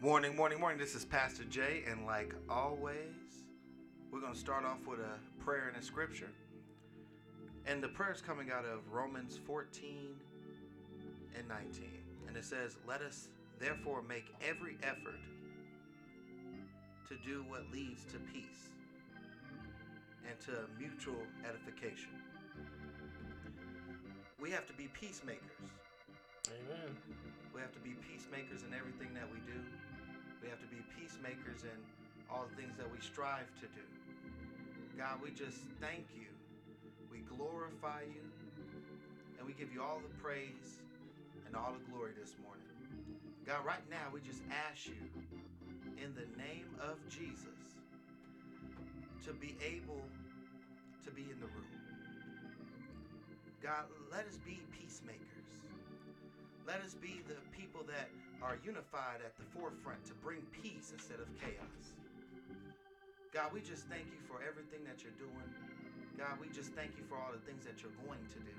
Morning. This is Pastor Jay, and like always, we're going to start off with a prayer and a scripture. And the prayer is coming out of Romans 14 and 19. And it says, "Let us therefore make every effort to do what leads to peace and to mutual edification." We have to be peacemakers. Amen. We have to be peacemakers in everything that we do. We have to be peacemakers in all the things that we strive to do. God, we just thank you. We glorify you. And we give you all the praise and all the glory this morning. God, right now we just ask you in the name of Jesus to be able to be in the room. God, let us be peacemakers. Let us be the people that are unified at the forefront to bring peace instead of chaos. God, we just thank you for everything that you're doing. God, we just thank you for all the things that you're going to do.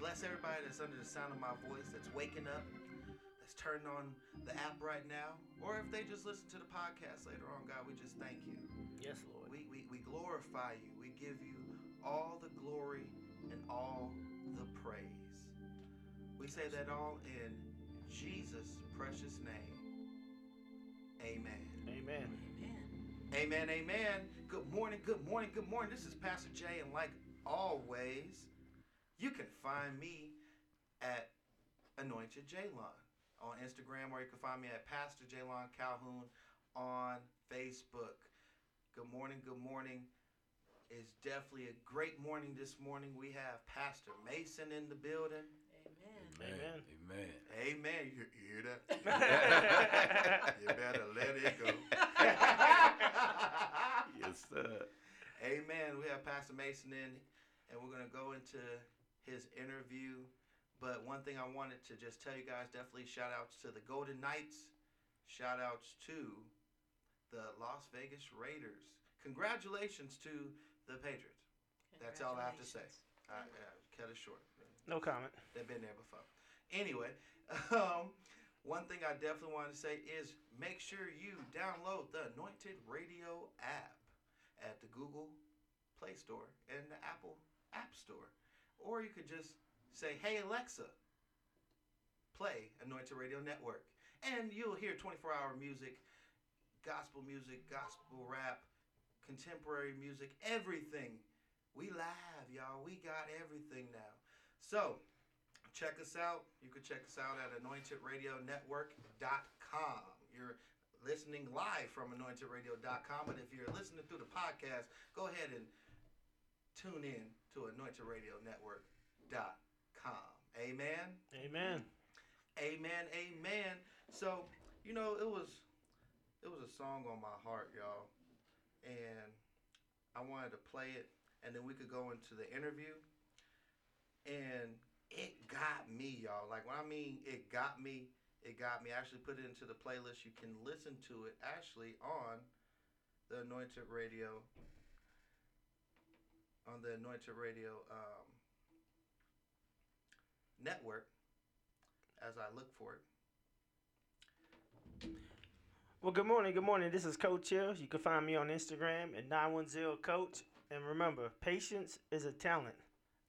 Bless everybody that's under the sound of my voice, that's waking up, that's turned on the app right now, or if they just listen to the podcast later on, God, we just thank you. Yes, Lord. We glorify you. We give you all the glory and all the praise. We say that all in Jesus' precious name. Amen. Amen. Amen. Amen. Amen. Good morning. This is Pastor Jay, and like always, you can find me at Anointed Jaylon on Instagram, or you can find me at Pastor Jaylon Calhoun on Facebook. Good morning. It's definitely a great morning this morning. We have Pastor Mason in the building. Amen. You hear that? You better let it go. Yes, sir. Amen. We have Pastor Mason in, and we're going to go into his interview. But one thing I wanted to just tell you guys, definitely shout outs to the Golden Knights. Shout outs to the Las Vegas Raiders. Congratulations to the Patriots. That's all I have to say. Cut it short. No comment. They've been there before. Anyway, one thing I definitely want to say is make sure you download the Anointed Radio app at the Google Play Store and the Apple App Store. Or you could just say, "Hey, Alexa, play Anointed Radio Network." And you'll hear 24-hour music, gospel rap, contemporary music, everything. We live, y'all. We got everything now. So, check us out. You can check us out at anointedradio.com. You're listening live from anointedradio.com, but if you're listening through the podcast, go ahead and tune in to anointedradio.com. Amen. So, you know, it was a song on my heart, y'all, and I wanted to play it, and then we could go into the interview. And it got me, y'all. Like, when I mean it got me. I actually put it into the playlist. You can listen to it actually on the Anointed Radio network as I look for it. Well, good morning. This is Coach Hill. You can find me on Instagram at 910Coach. And remember, patience is a talent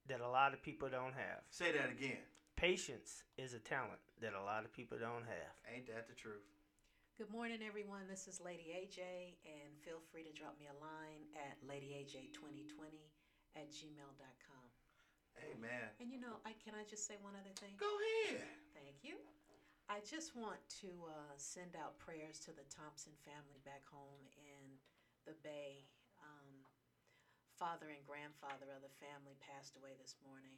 that a lot of people don't have. Say that again. Patience is a talent that a lot of people don't have. Ain't that the truth? Good morning, everyone. This is Lady AJ, and feel free to drop me a line at ladyaj2020@gmail.com. Amen. And can I just say one other thing? Go ahead. Thank you. I just want to send out prayers to the Thompson family back home in the Bay. Father and grandfather of the family passed away this morning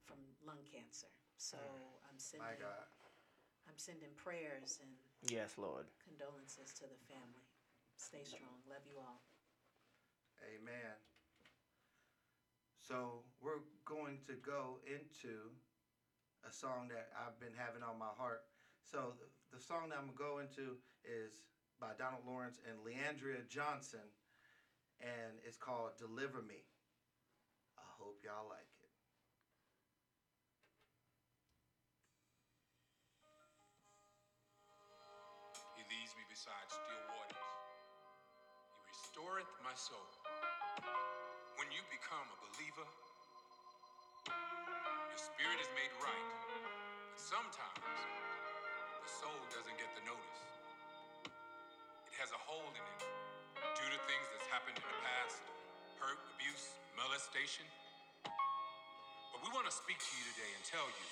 from lung cancer. So I'm sending prayers and yes, Lord, condolences to the family. Stay strong. Love you all. Amen. So we're going to go into a song that I've been having on my heart. So the song that I'm going to go into is by Donald Lawrence and Leandria Johnson. And it's called "Deliver Me." I hope y'all like it. beside still waters. He restoreth my soul. When you become a believer, your spirit is made right. But sometimes the soul doesn't get the notice. It has a hole in it due to things that's happened in the past, hurt, abuse, molestation. But we want to speak to you today and tell you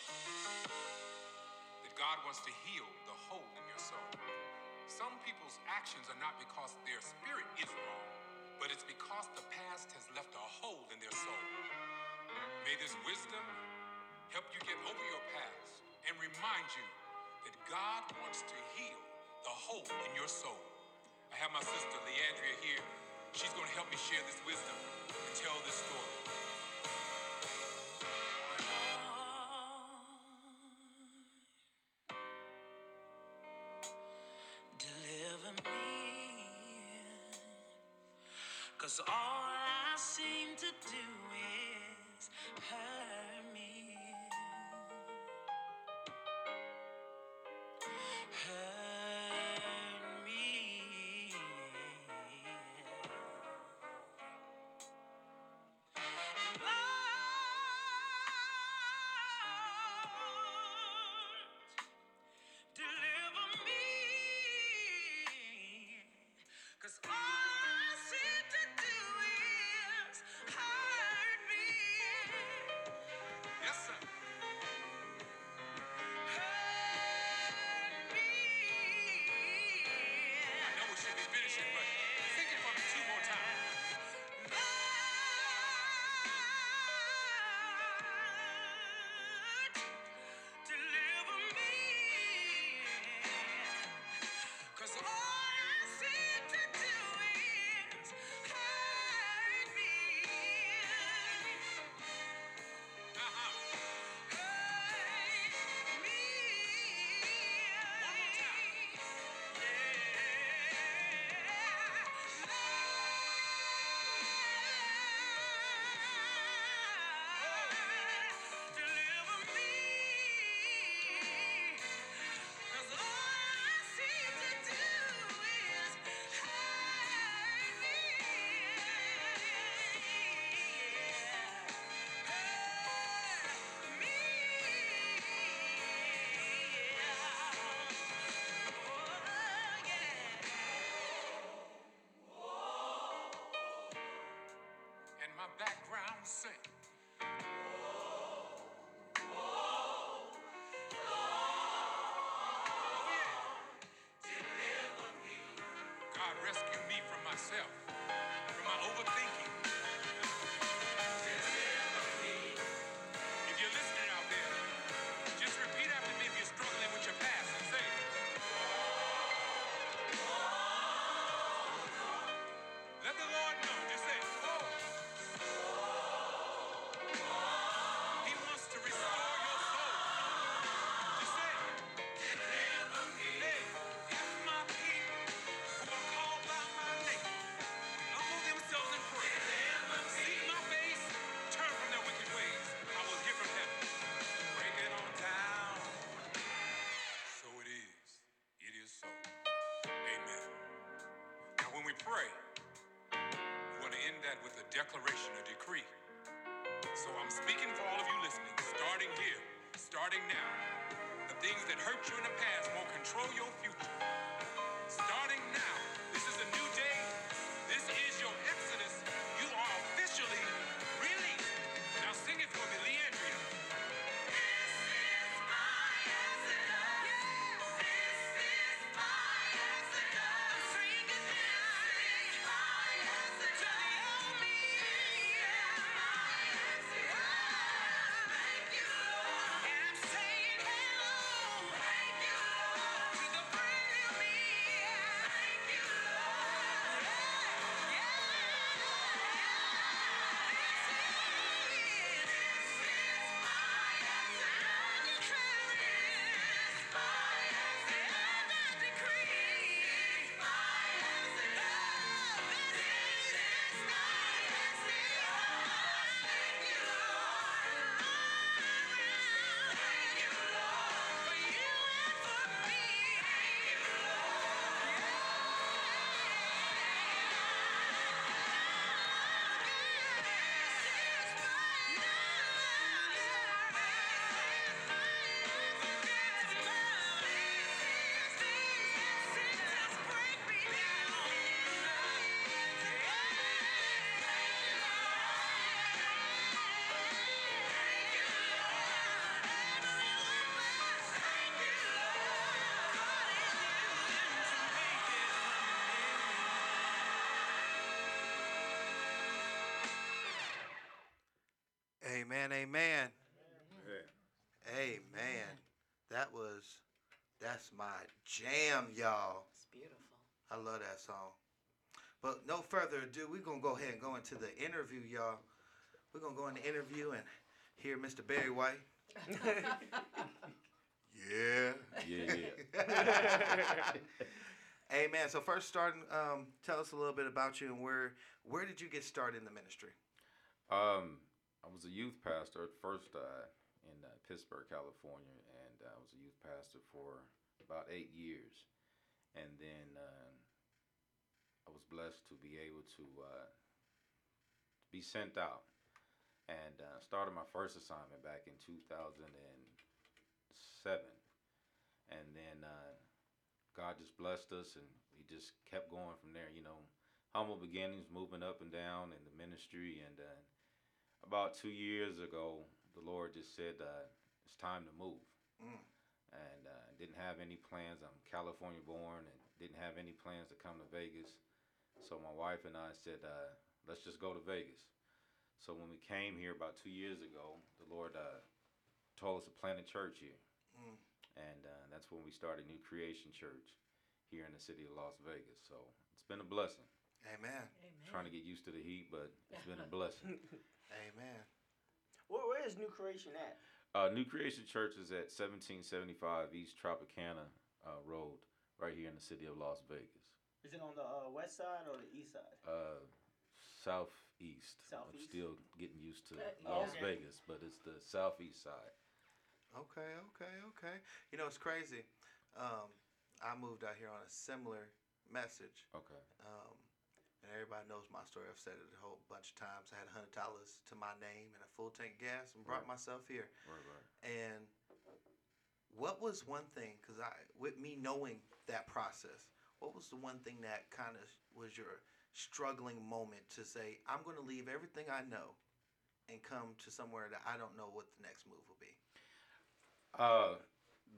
that God wants to heal the hole in your soul. Some people's actions are not because their spirit is wrong, but it's because the past has left a hole in their soul. May this wisdom help you get over your past and remind you that God wants to heal the hole in your soul. I have my sister Leandria here. She's going to help me share this wisdom and tell this story. Deliver me, 'cause all I seem to do is hurt me. Thank you. that's my jam, y'all. It's beautiful. I love that song. But no further ado, we're going to go ahead and go into the interview, y'all. We're going to go in the interview and hear Mr. Barry White. Yeah. Yeah, yeah. Amen. So first starting, tell us a little bit about you and where did you get started in the ministry? I was a youth pastor at first in Pittsburgh, California, and I was a youth pastor for about 8 years. And then I was blessed to be able to be sent out, and started my first assignment back in 2007. And then God just blessed us, and we just kept going from there, you know, humble beginnings, moving up and down in the ministry. And about 2 years ago, the Lord just said, it's time to move. And didn't have any plans. I'm California born and didn't have any plans to come to Vegas. So my wife and I said, let's just go to Vegas. So when we came here about 2 years ago, the Lord told us to plant a church here. And that's when we started New Creation Church here in the city of Las Vegas. So it's been a blessing. Amen. Amen. Trying to get used to the heat, but it's been a blessing. Amen. Where is New Creation at? New Creation Church is at 1775 East Tropicana Road, right here in the city of Las Vegas. Is it on the west side or the east side? Southeast. Southeast. I'm still getting used to Las Vegas, but it's the southeast side. Okay, okay, okay. You know, it's crazy. I moved out here on a similar message. Okay. And everybody knows my story. I've said it a whole bunch of times. I had $100 to my name and a full tank of gas and brought myself here. Right. And what was one thing, because with me knowing that process, what was the one thing that kind of was your struggling moment to say, I'm going to leave everything I know and come to somewhere that I don't know what the next move will be? The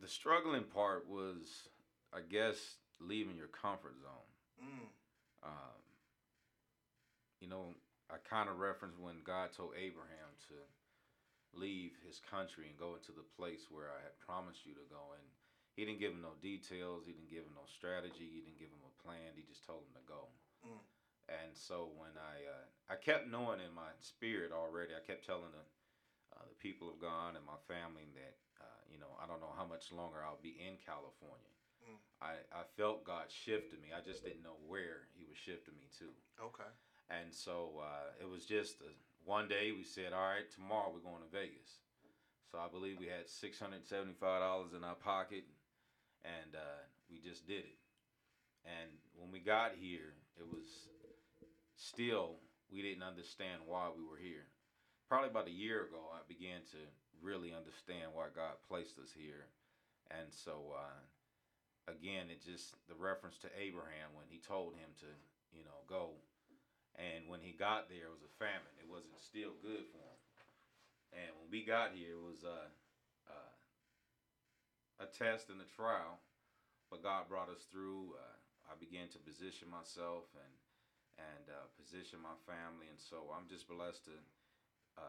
struggling part was, I guess, leaving your comfort zone. You know, I kind of referenced when God told Abraham to leave his country and go into the place where I had promised you to go. And he didn't give him no details. He didn't give him no strategy. He didn't give him a plan. He just told him to go. And so when I kept knowing in my spirit already, I kept telling the people of God and my family that, you know, I don't know how much longer I'll be in California. I felt God shifted me. I just didn't know where he was shifting me to. Okay. And so it was just one day we said, all right, tomorrow we're going to Vegas. So I believe we had $675 in our pocket, and we just did it. And when we got here, it was still, we didn't understand why we were here. Probably about a year ago, I began to really understand why God placed us here. And so, again, it just, the reference to Abraham when he told him to, you know, go. And when he got there, it was a famine. It wasn't still good for him. And when we got here, it was a test and a trial. But God brought us through. I began to position myself and position my family. And so I'm just blessed to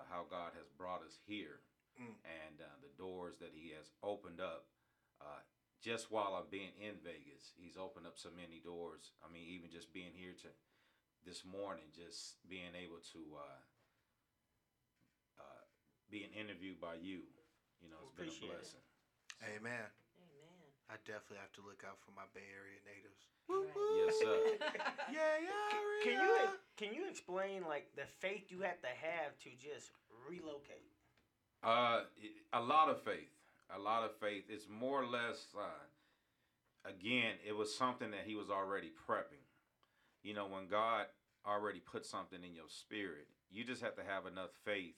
how God has brought us here and the doors that he has opened up. Just while I'm being in Vegas, he's opened up so many doors. I mean, even just being here this morning, just being able to being interviewed by you, you know, it's been a blessing. Amen. Amen. I definitely have to look out for my Bay Area natives. Right. Yes, sir. Yeah, yeah. Can you explain like the faith you have to just relocate? A lot of faith. A lot of faith. It's more or less. Again, it was something that he was already prepping. You know, when God already put something in your spirit, you just have to have enough faith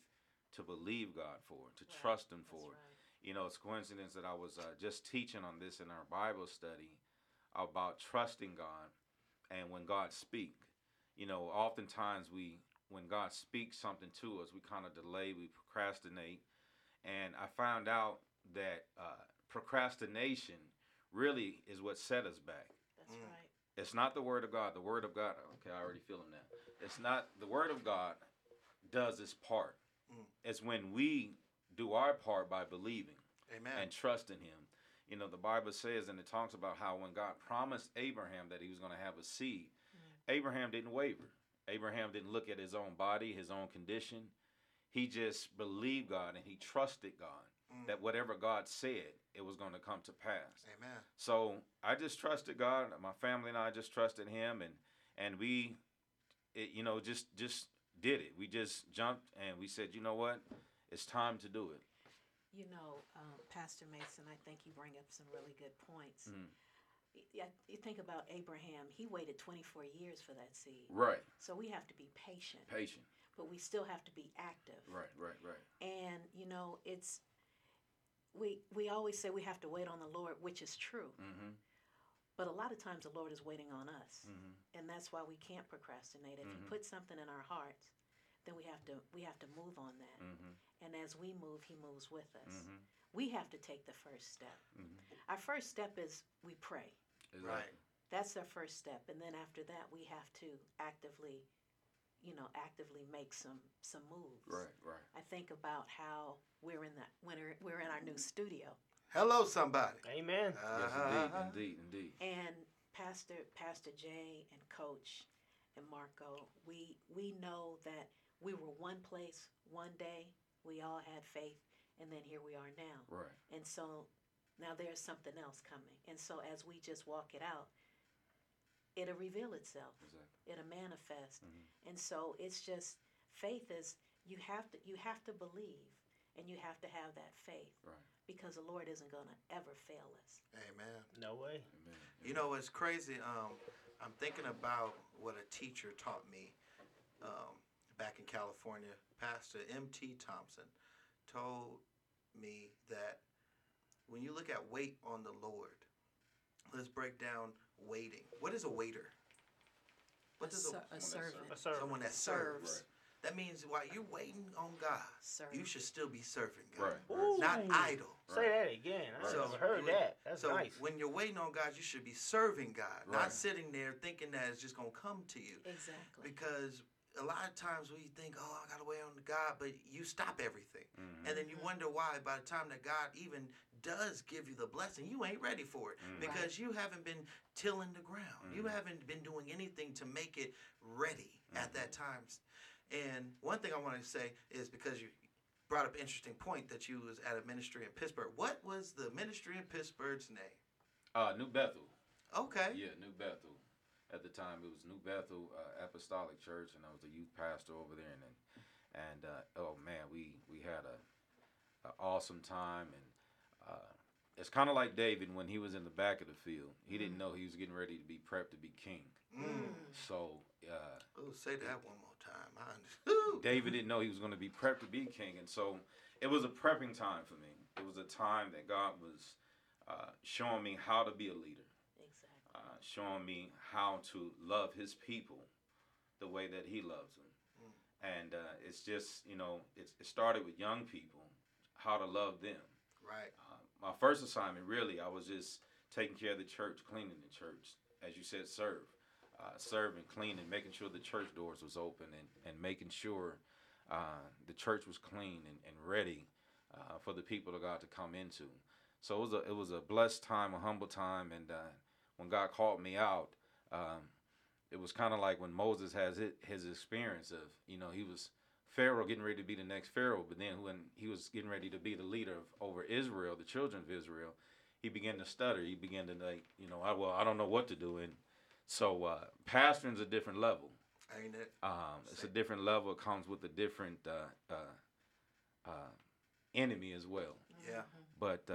to believe God for it, to trust him for it. Right. You know, it's coincidence that I was just teaching on this in our Bible study about trusting God and when God speaks. You know, oftentimes when God speaks something to us, we kind of delay, we procrastinate. And I found out that procrastination really is what set us back. That's right. It's not the Word of God. The Word of God, okay, I already feel him now. It's not, the Word of God does its part. It's when we do our part by believing Amen. And trusting him. you know, the Bible says, and it talks about how when God promised Abraham that he was going to have a seed, Abraham didn't waver. Abraham didn't look at his own body, his own condition. He just believed God and he trusted God that whatever God said, it was going to come to pass. Amen. So I just trusted God. My family and I just trusted him, and we, just did it. We just jumped and we said, you know what? It's time to do it. You know, Pastor Mason, I think you bring up some really good points. Mm. You think about Abraham. He waited 24 years for that seed. Right. So we have to be patient. Patient. But we still have to be active. Right. And, you know, it's, we always say we have to wait on the Lord, which is true. Mm-hmm. But a lot of times the Lord is waiting on us. Mm-hmm. And that's why we can't procrastinate. If mm-hmm. he puts something in our hearts, then we have to move on that. Mm-hmm. And as we move, he moves with us. Mm-hmm. We have to take the first step. Mm-hmm. Our first step is we pray. Exactly. Right. That's our first step. And then after that, we have to actively make some moves. Right. I think about how we're in our new studio. Hello, somebody. Amen. Uh-huh. Yes, indeed. And Pastor Jay and Coach and Marco, we know that we were one place one day. We all had faith, and then here we are now. Right. And so now there's something else coming. And so as we just walk it out, it'll reveal itself. Exactly. It'll manifest. Mm-hmm. And so it's just faith is you have to believe, and you have to have that faith. Right. Because the Lord isn't going to ever fail us. Amen. No way. Amen. You know, it's crazy. I'm thinking about what a teacher taught me back in California. Pastor M.T. Thompson told me that when you look at wait on the Lord, let's break down waiting. What is a waiter? What does a servant? Someone that serves. Right. That means while you're waiting on God, you should still be serving God, right. not idle. Right. Say that again. I never heard that. That's nice. When you're waiting on God, you should be serving God, right. not sitting there thinking that it's just going to come to you. Exactly. Because a lot of times we think, oh, I got to wait on God, but you stop everything. Mm-hmm. And then you wonder why by the time that God even does give you the blessing, you ain't ready for it mm-hmm. because right. you haven't been tilling the ground. Mm-hmm. You haven't been doing anything to make it ready mm-hmm. at that time. And one thing I want to say is because you brought up an interesting point that you was at a ministry in Pittsburgh. What was the ministry in Pittsburgh's name? New Bethel. Okay. Yeah, New Bethel. At the time, it was New Bethel Apostolic Church, and I was the youth pastor over there. And oh man, we had an awesome time, and it's kind of like David when he was in the back of the field. He didn't know he was getting ready to be prepped to be king. Mm. So. Say that one more time. I understand. David didn't know he was going to be prepped to be king, and so it was a prepping time for me. It was a time that God was showing me how to be a leader. Exactly. Showing me how to love his people the way that he loves them. Mm. And it's just, you know, it started with young people, how to love them. Right. My first assignment, really, I was just taking care of the church, cleaning the church. As you said, serve and clean, and making sure the church doors was open, and making sure the church was clean and ready for the people of God to come into. So it was a blessed time, a humble time, and when God called me out, it was kind of like when Moses has his experience of, you know, he was Pharaoh getting ready to be the next Pharaoh, but then when he was getting ready to be the leader over Israel, the children of Israel, he began to stutter. He began to like, you know, I don't know what to do. And so pastoring's a different level. Ain't it? It's a different level. It comes with a different enemy as well. Yeah. But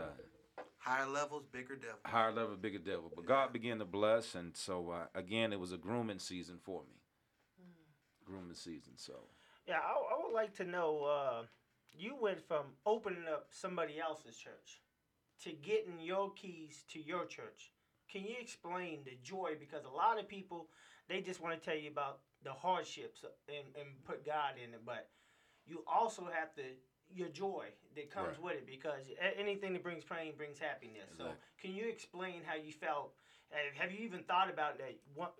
higher levels, bigger devil. Higher level, bigger devil. But God began to bless, and so again, it was a grooming season for me. Mm. Grooming season. So. Yeah, I would like to know. You went from opening up somebody else's church to getting your keys to your church. Can you explain the joy? Because a lot of people, they just want to tell you about the hardships and put God in it. But you also have to, your joy that comes right. with it. Because anything that brings pain brings happiness. Exactly. So can you explain how you felt? Have you even thought about that?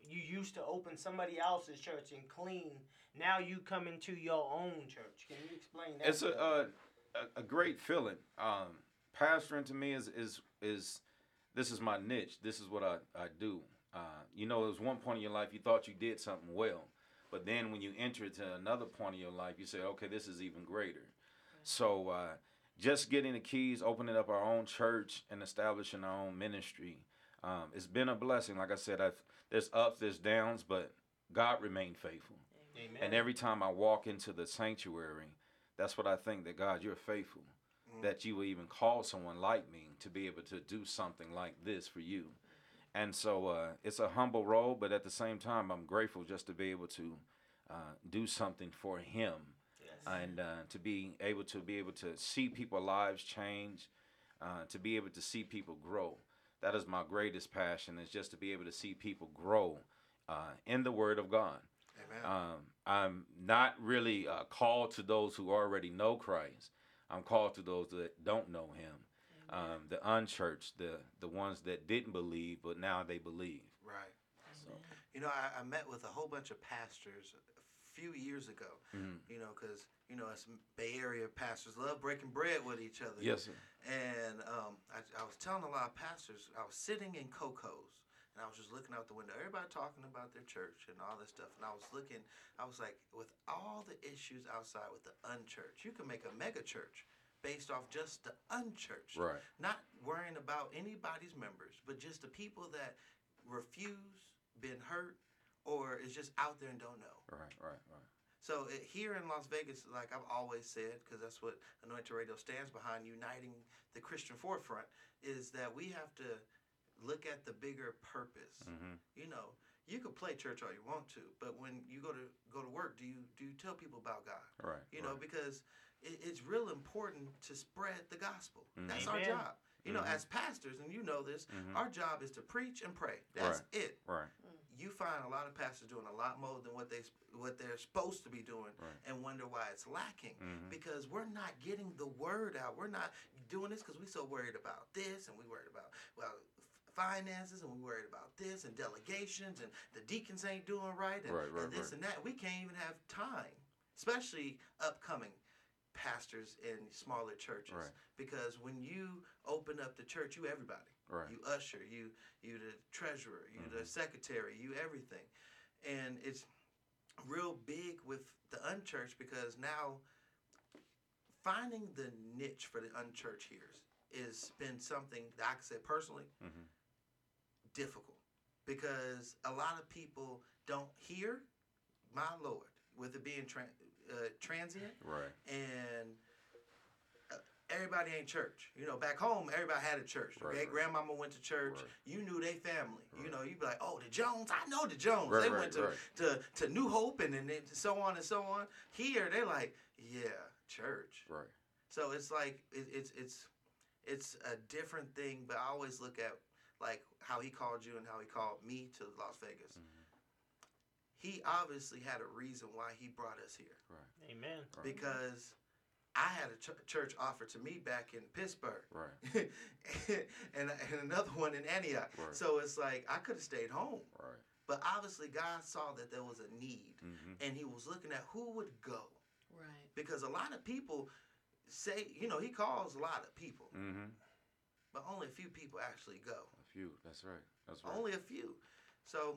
You used to open somebody else's church and clean. Now you come into your own church. Can you explain that? It's a great feeling. Pastoring to me is this is my niche. This is what I do. You know, it was one point in your life you thought you did something well. But then when you enter to another point in your life, you say, okay, this is even greater. Mm-hmm. So just getting the keys, opening up our own church, and establishing our own ministry, it's been a blessing. Like I said, there's ups, there's downs, but God remained faithful. Amen. And every time I walk into the sanctuary, that's what I think, that God, you're faithful, that you will even call someone like me to be able to do something like this for you. And so it's a humble role, but at the same time, I'm grateful just to be able to do something for Him. Yes. And to be able to see people's lives change, to be able to see people grow. That is my greatest passion, is just to be able to see people grow in the Word of God. Amen. I'm not really called to those who already know Christ. I'm called to those that don't know Him. The unchurched, the ones that didn't believe, but now they believe. Right. So. You know, I met with a whole bunch of pastors a few years ago, mm-hmm. you know, because, you know, us Bay Area pastors love breaking bread with each other. Yes, sir. And I was telling a lot of pastors, I was sitting in Coco's, and I was just looking out the window. Everybody talking about their church and all this stuff. And I was like, with all the issues outside with the unchurched, you can make a mega church based off just the unchurched. Right. Not worrying about anybody's members, but just the people that refuse, been hurt, or is just out there and don't know. Right. So here in Las Vegas, like I've always said, because that's what Anointed Radio stands behind, uniting the Christian forefront, is that we have to look at the bigger purpose. Mm-hmm. You know, you could play church all you want to, but when you go to work, do you tell people about God? Right. You know, because it's real important to spread the gospel. Mm-hmm. That's our job. You know, as pastors, and you know this, our job is to preach and pray. That's it. Right. You find a lot of pastors doing a lot more than what they're supposed to be doing, and wonder why it's lacking. Mm-hmm. Because we're not getting the word out. We're not doing this because we're so worried about this, and we're worried about finances, and we're worried about this, and delegations, and the deacons ain't doing right, and that. We can't even have time, especially upcoming pastors in smaller churches, because when you open up the church, you everybody, you usher, you the treasurer, you the secretary, you everything, and it's real big with the unchurched, because now finding the niche for the unchurched here has been something that I can say personally difficult, because a lot of people don't hear, my Lord, with it being transient, and everybody ain't church. You know, back home, everybody had a church. Okay, grandmama went to church. You knew they family. You know, you'd be like, oh, the Jones. I know the Jones. They went to New Hope and so on and so on. Here, they're like, yeah, church. Right. So it's like it's a different thing. But I always look at like how he called you and how he called me to Las Vegas. Mm-hmm. He obviously had a reason why he brought us here. Right. Amen. Because I had a church offered to me back in Pittsburgh. Right. and another one in Antioch. Right. So it's like I could have stayed home. Right. But obviously God saw that there was a need. Mm-hmm. And he was looking at who would go. Right. Because a lot of people say, you know, he calls a lot of people. Mm-hmm. But only a few people actually go. A few. That's right. Only a few. So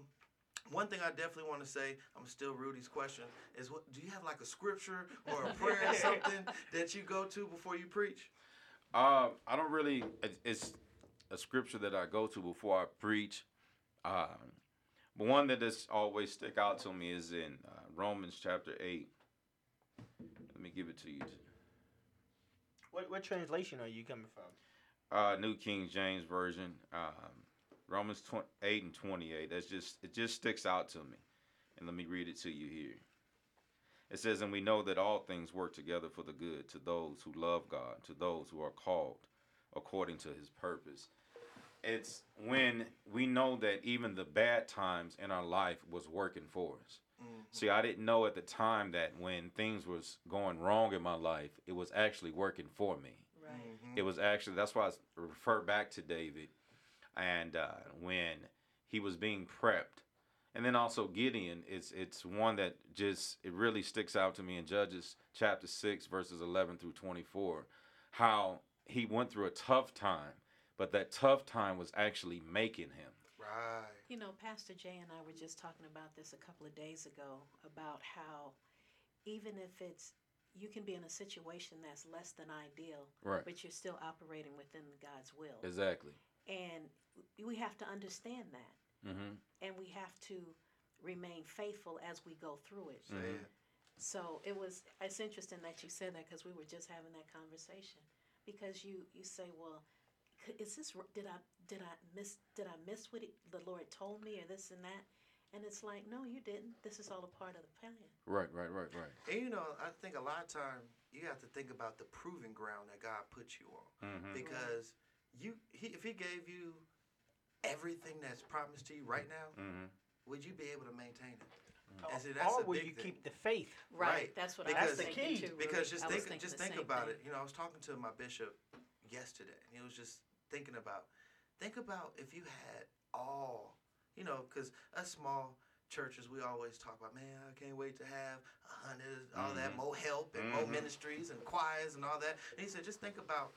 one thing I definitely want to say, I'm still Rudy's question, is what do you have like a scripture or a prayer or something that you go to before you preach? I don't really. It's a scripture that I go to before I preach. But one that has always stick out to me is in Romans chapter 8. Let me give it to you. What translation are you coming from? New King James Version. Romans 8 and 28, it just sticks out to me. And let me read it to you here. It says, and we know that all things work together for the good to those who love God, to those who are called according to his purpose. It's when we know that even the bad times in our life was working for us. Mm-hmm. See, I didn't know at the time that when things was going wrong in my life, it was actually working for me. Right. Mm-hmm. It was actually, that's why I refer back to David. And when he was being prepped, and then also Gideon, it's one that just, it really sticks out to me in Judges chapter 6, verses 11 through 24, how he went through a tough time, But that tough time was actually making him. Right. You know, Pastor Jay and I were just talking about this a couple of days ago, about how even if it's, you can be in a situation that's less than ideal, right, but you're still operating within God's will. Exactly. And we have to understand that. Mm-hmm. And we have to remain faithful as we go through it. Mm-hmm. So it's interesting that you said that, because we were just having that conversation. Because you say, well, is this, did I miss what the Lord told me, or this and that? And it's like, no, you didn't. This is all a part of the plan. Right. And you know, I think a lot of time you have to think about the proving ground that God put you on. Mm-hmm. Because if he gave you everything that's promised to you right now, mm-hmm, would you be able to maintain it? Mm-hmm. So that's or will you keep the faith? Right. That's what I was thinking too. Because just think about it. You know, I was talking to my bishop yesterday, and he was just thinking about, if you had all, you know, because us small churches, we always talk about, man, I can't wait to have 100, all mm-hmm, that, more help and mm-hmm, more ministries and choirs and all that. And he said, just think about,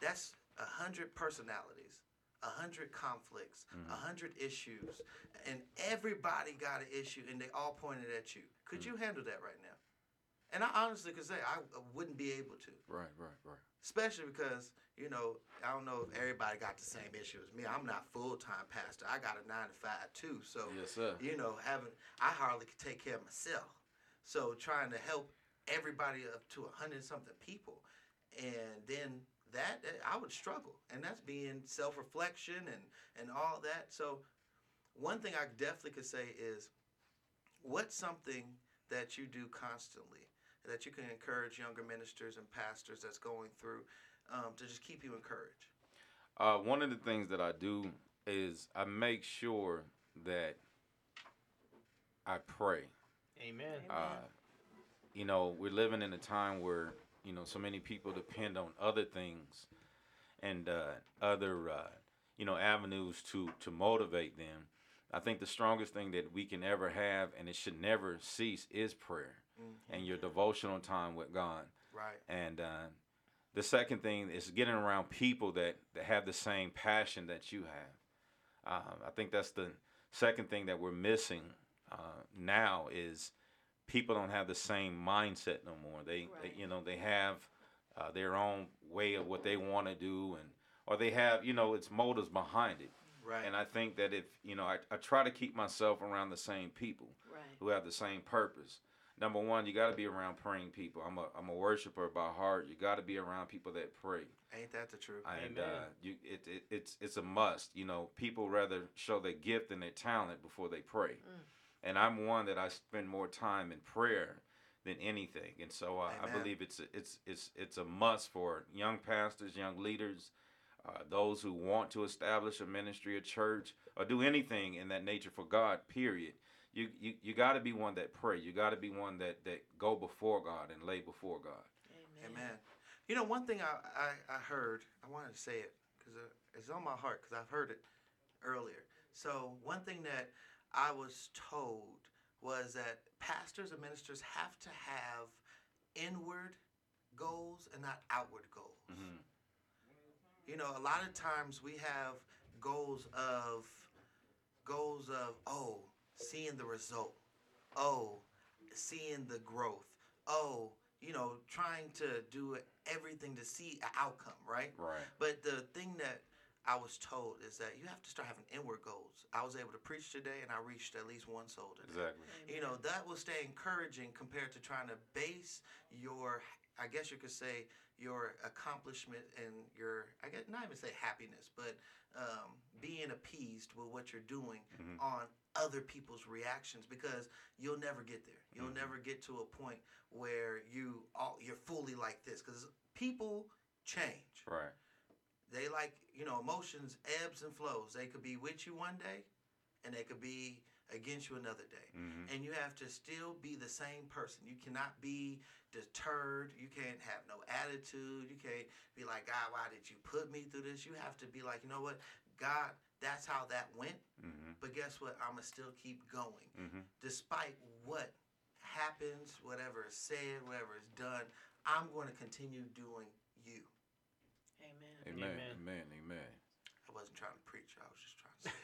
that's 100 personalities, 100 conflicts, 100 issues, and everybody got an issue, and they all pointed at you. Could you handle that right now? And I honestly could say I wouldn't be able to. Right. Especially because, you know, I don't know if everybody got the same issue as me. I'm not full-time pastor. I got a 9-to-5 too. So, yes, sir. You know, I hardly could take care of myself. So trying to help everybody up to 100-something people, and then that, I would struggle. And that's being self-reflection and all that. So one thing I definitely could say is, what's something that you do constantly that you can encourage younger ministers and pastors that's going through, to just keep you encouraged? One of the things that I do is I make sure that I pray. Amen. You know, we're living in a time where, you know, so many people depend on other things and other, you know, avenues to motivate them. I think the strongest thing that we can ever have, and it should never cease, is prayer. Mm-hmm. And your devotional time with God. Right. And the second thing is getting around people that have the same passion that you have. I think that's the second thing that we're missing now, is people don't have the same mindset no more. They have their own way of what they want to do, or they have, you know, it's motives behind it. Right. And I think that if, you know, I try to keep myself around the same people, right, who have the same purpose. Number one, you got to be around praying people. I'm a worshiper by heart. You got to be around people that pray. Ain't that the truth? And it's a must. You know, people rather show their gift and their talent before they pray. Mm. And I'm one that I spend more time in prayer than anything. And so I believe it's a must for young pastors, young leaders, those who want to establish a ministry, a church, or do anything in that nature for God, period. You got to be one that pray. You got to be one that go before God and lay before God. Amen. Amen. You know, one thing I heard, I wanted to say it because it's on my heart, because I've heard it earlier. So one thing that I was told was that pastors and ministers have to have inward goals and not outward goals. Mm-hmm. You know, a lot of times we have goals of seeing the result, seeing the growth, you know, trying to do everything to see an outcome, right? Right. But the thing that I was told is that you have to start having inward goals. I was able to preach today, and I reached at least one soul today. Exactly. Amen. You know, that will stay encouraging compared to trying to base your, I guess you could say, your accomplishment and your, I guess not even say happiness, but being appeased with what you're doing, mm-hmm, on other people's reactions, because you'll never get there. You'll mm-hmm never get to a point where you're fully like this, because people change. Right. They, like, you know, emotions ebbs and flows. They could be with you one day, and they could be against you another day. Mm-hmm. And you have to still be the same person. You cannot be deterred. You can't have no attitude. You can't be like, God, why did you put me through this? You have to be like, you know what, God, that's how that went. Mm-hmm. But guess what? I'm going to still keep going. Mm-hmm. Despite what happens, whatever is said, whatever is done, I'm going to continue doing you. Amen. Amen. Amen. Amen. I wasn't trying to preach. I was just trying to say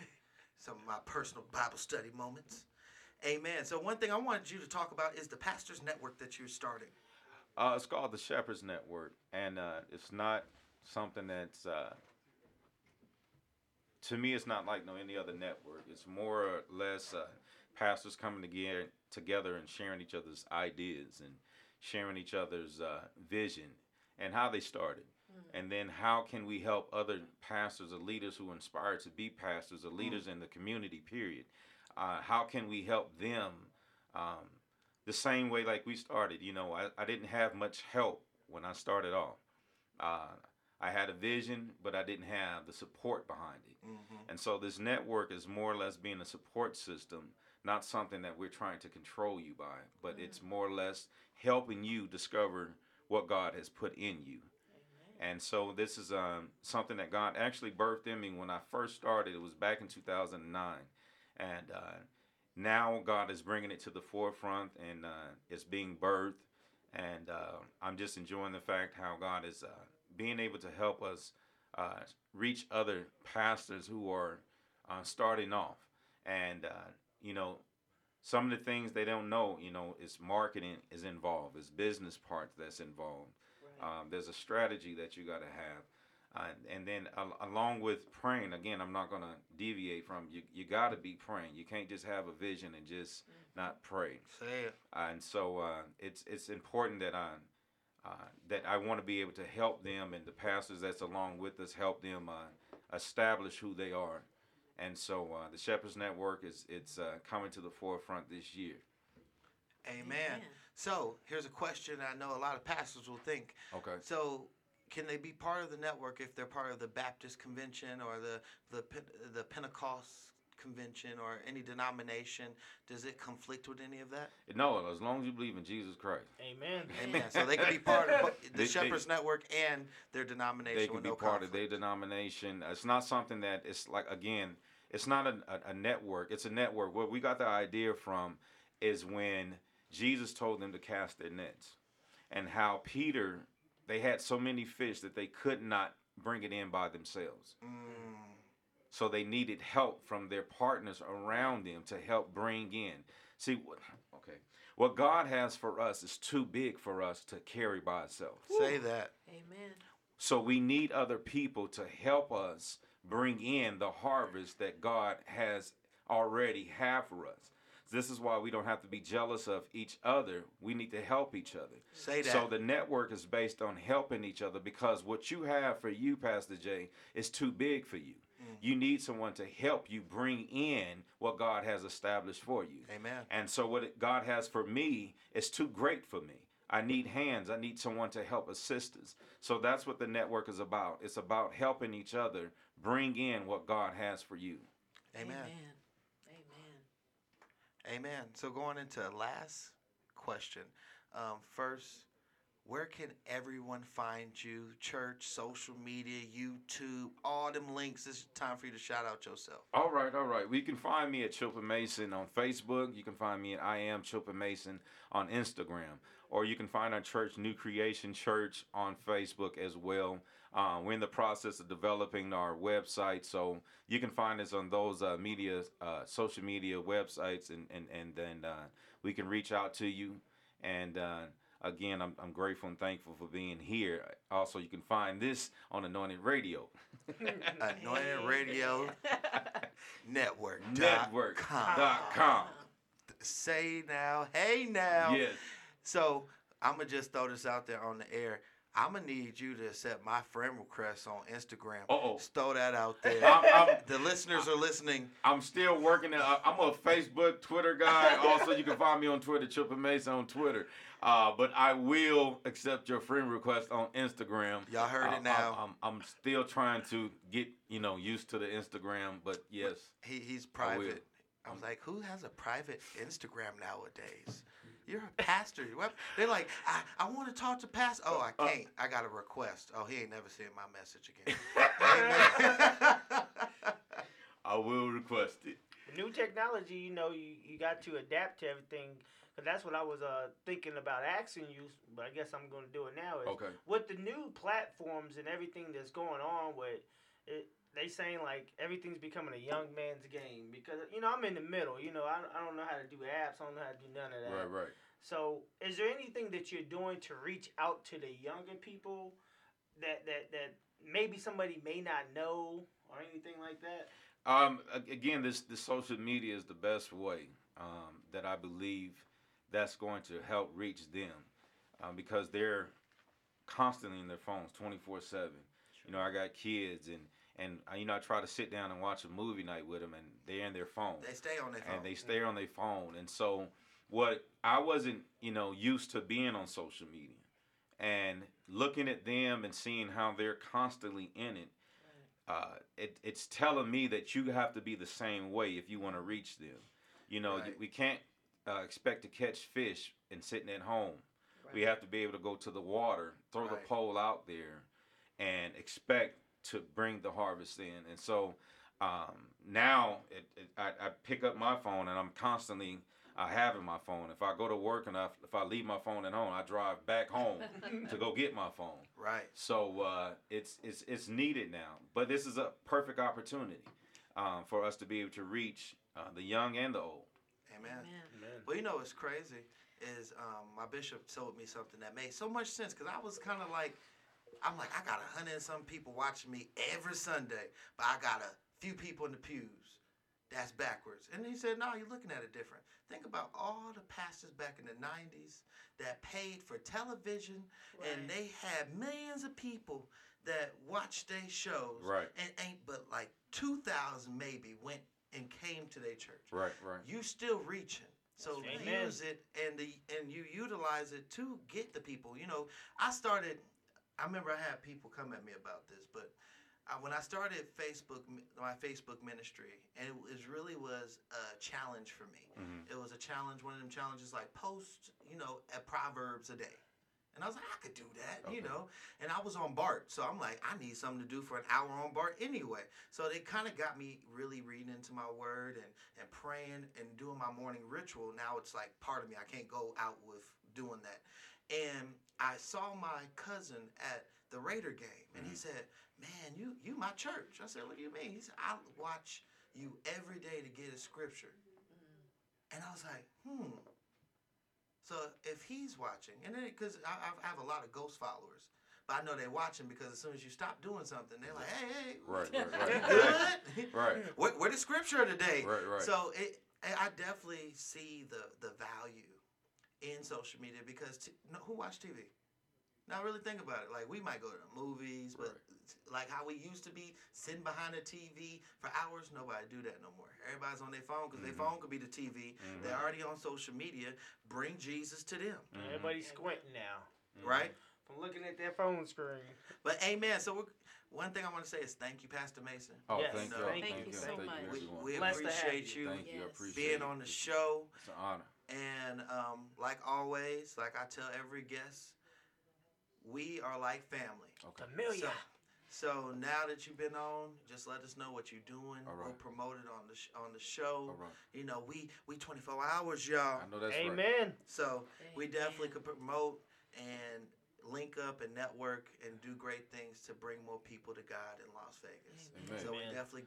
some of my personal Bible study moments. Amen. So one thing I wanted you to talk about is the pastor's network that you're starting. It's called the Shepherd's Network, and it's not something that's, to me, it's not like any other network. It's more or less pastors coming together and sharing each other's ideas and sharing each other's vision and how they started. Mm-hmm. And then how can we help other pastors or leaders who are inspired to be pastors or leaders in the community, period. How can we help them the same way like we started? You know, I didn't have much help when I started off. I had a vision, but I didn't have the support behind it. Mm-hmm. And so this network is more or less being a support system, not something that we're trying to control you by, but it's more or less helping you discover what God has put in you. And so this is something that God actually birthed in me when I first started. It was back in 2009. And now God is bringing it to the forefront, and it's being birthed. And I'm just enjoying the fact how God is being able to help us reach other pastors who are starting off. And, you know, some of the things they don't know, you know, is marketing is involved. It's business parts that's involved. Right. There's a strategy that you got to have. And then along with praying, again, I'm not going to deviate from you got to be praying. You can't just have a vision and just not pray. And so it's important that I want to be able to help them, and the pastors that's along with us, help them establish who they are. And so the Shepherd's Network is coming to the forefront this year. Amen. So here's a question I know a lot of pastors will think. Okay. So can they be part of the network if they're part of the Baptist convention or the Pentecost convention or any denomination? Does it conflict with any of that? No, as long as you believe in Jesus Christ. Amen. Amen. So they can be part of the Shepherd's Network and their denomination. They can be part of their denomination. It's not something that it's like, again, it's not a network. It's a network. Where we got the idea from is when Jesus told them to cast their nets, and how Peter, they had so many fish that they could not bring it in by themselves. So they needed help from their partners around them to help bring in. See, what God has for us is too big for us to carry by itself. Say that. Amen. So we need other people to help us bring in the harvest that God has already had for us. This is why we don't have to be jealous of each other. We need to help each other. Say that. So the network is based on helping each other, because what you have for you, Pastor Jay, is too big for you. You need someone to help you bring in what God has established for you. Amen. And so what God has for me is too great for me. I need hands. I need someone to help assist us. So that's what the network is about. It's about helping each other bring in what God has for you. Amen. Amen. Amen. So going into last question, first, where can everyone find you? Church, social media, YouTube, all them links. It's time for you to shout out yourself. All right. You can find me at Chilpa Mason on Facebook. You can find me at I Am Chilpa Mason on Instagram. Or you can find our church, New Creation Church, on Facebook as well. We're in the process of developing our website, so you can find us on those social media websites, and then we can reach out to you. And again, I'm grateful and thankful for being here. Also, you can find this on Anointed Radio. Anointed Radio Network.com. Say now, hey now. Yes. So I'm going to just throw this out there on the air. I'm going to need you to accept my friend request on Instagram. Uh-oh. Just throw that out there. The listeners are listening. I'm still working. I'm a Facebook, Twitter guy. Also, you can find me on Twitter, Chilpa Mason on Twitter. But I will accept your friend request on Instagram. Y'all heard it now. I'm still trying to get used to the Instagram, but yes. He's private. I was like, who has a private Instagram nowadays? You're a pastor. They're like, I want to talk to pastor. Oh, I can't. I got a request. Oh, he ain't never seen my message again. I will request it. New technology, you got to adapt to everything. Because that's what I was thinking about asking you, but I guess I'm going to do it now. With the new platforms and everything that's going on with it, they saying like everything's becoming a young man's game because, you know, I'm in the middle. You know, I don't know how to do apps. I don't know how to do none of that. Right, right. So is there anything that you're doing to reach out to the younger people that maybe somebody may not know or anything like that? Again, this social media is the best way that I believe that's going to help reach them because they're constantly in their phones 24/7. You know, I got kids and you know, I try to sit down and watch a movie night with them, and they're in their phone. They stay on their phone. And so what I wasn't, you know, used to being on social media and looking at them and seeing how they're constantly in it, it's telling me that you have to be the same way if you want to reach them. You know, we can't expect to catch fish and sitting at home. Right. We have to be able to go to the water, throw the pole out there, and expect to bring the harvest in. And so now I pick up my phone and I'm constantly having my phone. If I go to work and if I leave my phone at home, I drive back home to go get my phone. Right. So it's needed now. But this is a perfect opportunity for us to be able to reach the young and the old. Amen. Amen. Well, you know what's crazy is my bishop told me something that made so much sense because I was kind of like, I got 100 and some people watching me every Sunday, but I got a few people in the pews. That's backwards. And he said, no, you're looking at it different. Think about all the pastors back in the 90s that paid for television, and they had millions of people that watched their shows, and ain't but like 2,000 maybe went and came to their church. Right. You still reaching. So use it, and you utilize it to get the people. You know, I remember I had people come at me about this, but when I started my Facebook ministry, and it really was a challenge for me. Mm-hmm. It was a challenge, one of them challenges like post, you know, at Proverbs a day. And I was like, I could do that, you know. And I was on BART, so I'm like, I need something to do for an hour on BART anyway. So they kind of got me really reading into my word and praying and doing my morning ritual. Now it's like part of me. I can't go out with doing that. And I saw my cousin at the Raider game, and he said, man, you my church. I said, what do you mean? He said, I watch you every day to get a scripture. And I was like, so if he's watching, and then because I have a lot of ghost followers, but I know they're watching because as soon as you stop doing something, they're like, hey. Right. Good? Right. Where the scripture today? Right. So I definitely see the value in social media because who watch TV? Now really think about it. Like we might go to the movies, but like how we used to be sitting behind the TV for hours, nobody do that no more. Everybody's on their phone because their phone could be the TV. Mm-hmm. They're already on social media. Bring Jesus to them. Mm-hmm. Everybody's squinting now, right? From looking at their phone screen. But amen. So one thing I want to say is thank you, Pastor Mason. Oh, yes. Thank you so much. We appreciate you. Thank you. Being on the show. It's an honor. And like always, like I tell every guest, we are like family. Okay. Familiar. So now that you've been on, just let us know what you're doing. All right. We'll promote it on the show. All right. You know, we 24 hours, y'all. I know that's right. Amen. So we definitely could promote and link up and network and do great things to bring more people to God in Las Vegas. Amen. So we definitely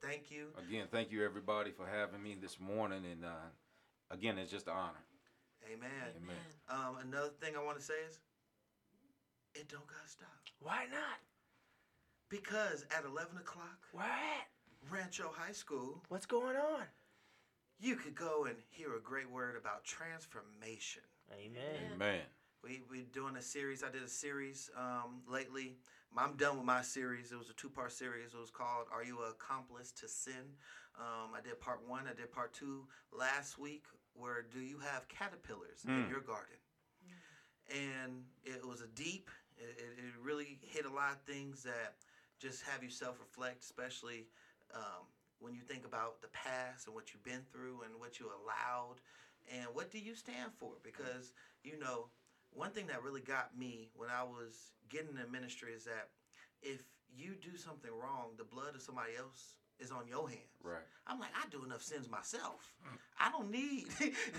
thank you. Again, thank you everybody for having me this morning. And again, it's just an honor. Amen. Another thing I want to say is, it don't gotta stop. Why not? Because at 11 o'clock, where at? Rancho High School. What's going on? You could go and hear a great word about transformation. Amen. We're doing a series. I did a series lately. I'm done with my series. It was a 2-part series. It was called Are You an Accomplice to Sin? I did part 1. I did part 2 last week, where do you have caterpillars in your garden? And it was a deep, it really hit a lot of things that just have you self-reflect, especially when you think about the past and what you've been through and what you allowed and what do you stand for? Because, you know, one thing that really got me when I was getting in ministry is that if you do something wrong, the blood of somebody else is on your hands. Right. I'm like, I do enough sins myself. I don't need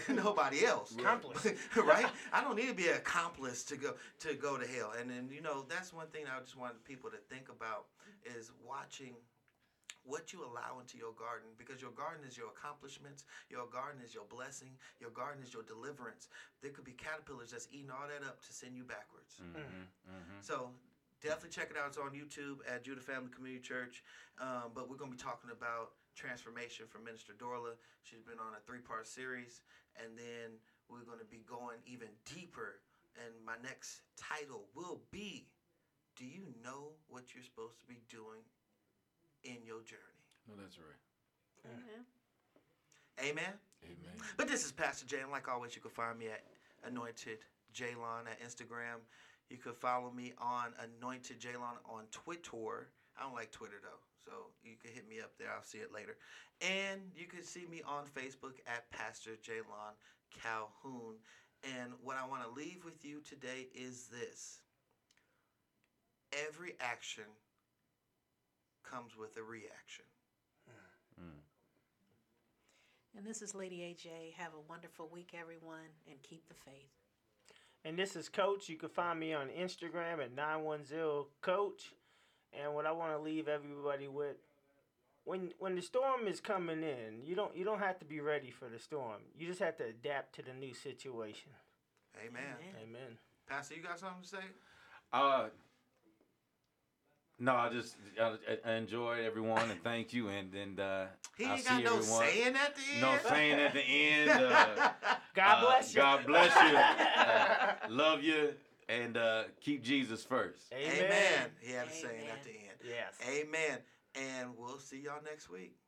nobody else. Accomplice. Right? I don't need to be an accomplice to go to hell. And then, you know, that's one thing I just wanted people to think about is watching what you allow into your garden, because your garden is your accomplishments, your garden is your blessing, your garden is your deliverance. There could be caterpillars that's eating all that up to send you backwards. Mm-hmm. Mm-hmm. So definitely check it out. It's on YouTube at Judah Family Community Church. But we're going to be talking about transformation from Minister Dorla. She's been on a 3-part series. And then we're going to be going even deeper. And my next title will be, do you know what you're supposed to be doing in your journey? No, that's right. Amen. Amen? Amen. But this is Pastor Jaylon. Like always, you can find me at Anointed Jaylon at Instagram. You could follow me on Anointed Jaylon on Twitter. I don't like Twitter, though. So you can hit me up there. I'll see it later. And you can see me on Facebook at Pastor Jaylon Calhoun. And what I want to leave with you today is this. Every action comes with a reaction. Mm. And this is Lady AJ. Have a wonderful week, everyone, and keep the faith. And this is Coach. You can find me on Instagram at 910Coach. And what I want to leave everybody with, when the storm is coming in, you don't have to be ready for the storm. You just have to adapt to the new situation. Amen. Amen. Amen. Pastor, you got something to say? No, I enjoyed everyone and thank you. And he ain't got no saying at the end. No saying at the end. God bless you. God bless you. Love you. And keep Jesus first. Amen. He had a saying at the end. Yes. Amen. And we'll see y'all next week.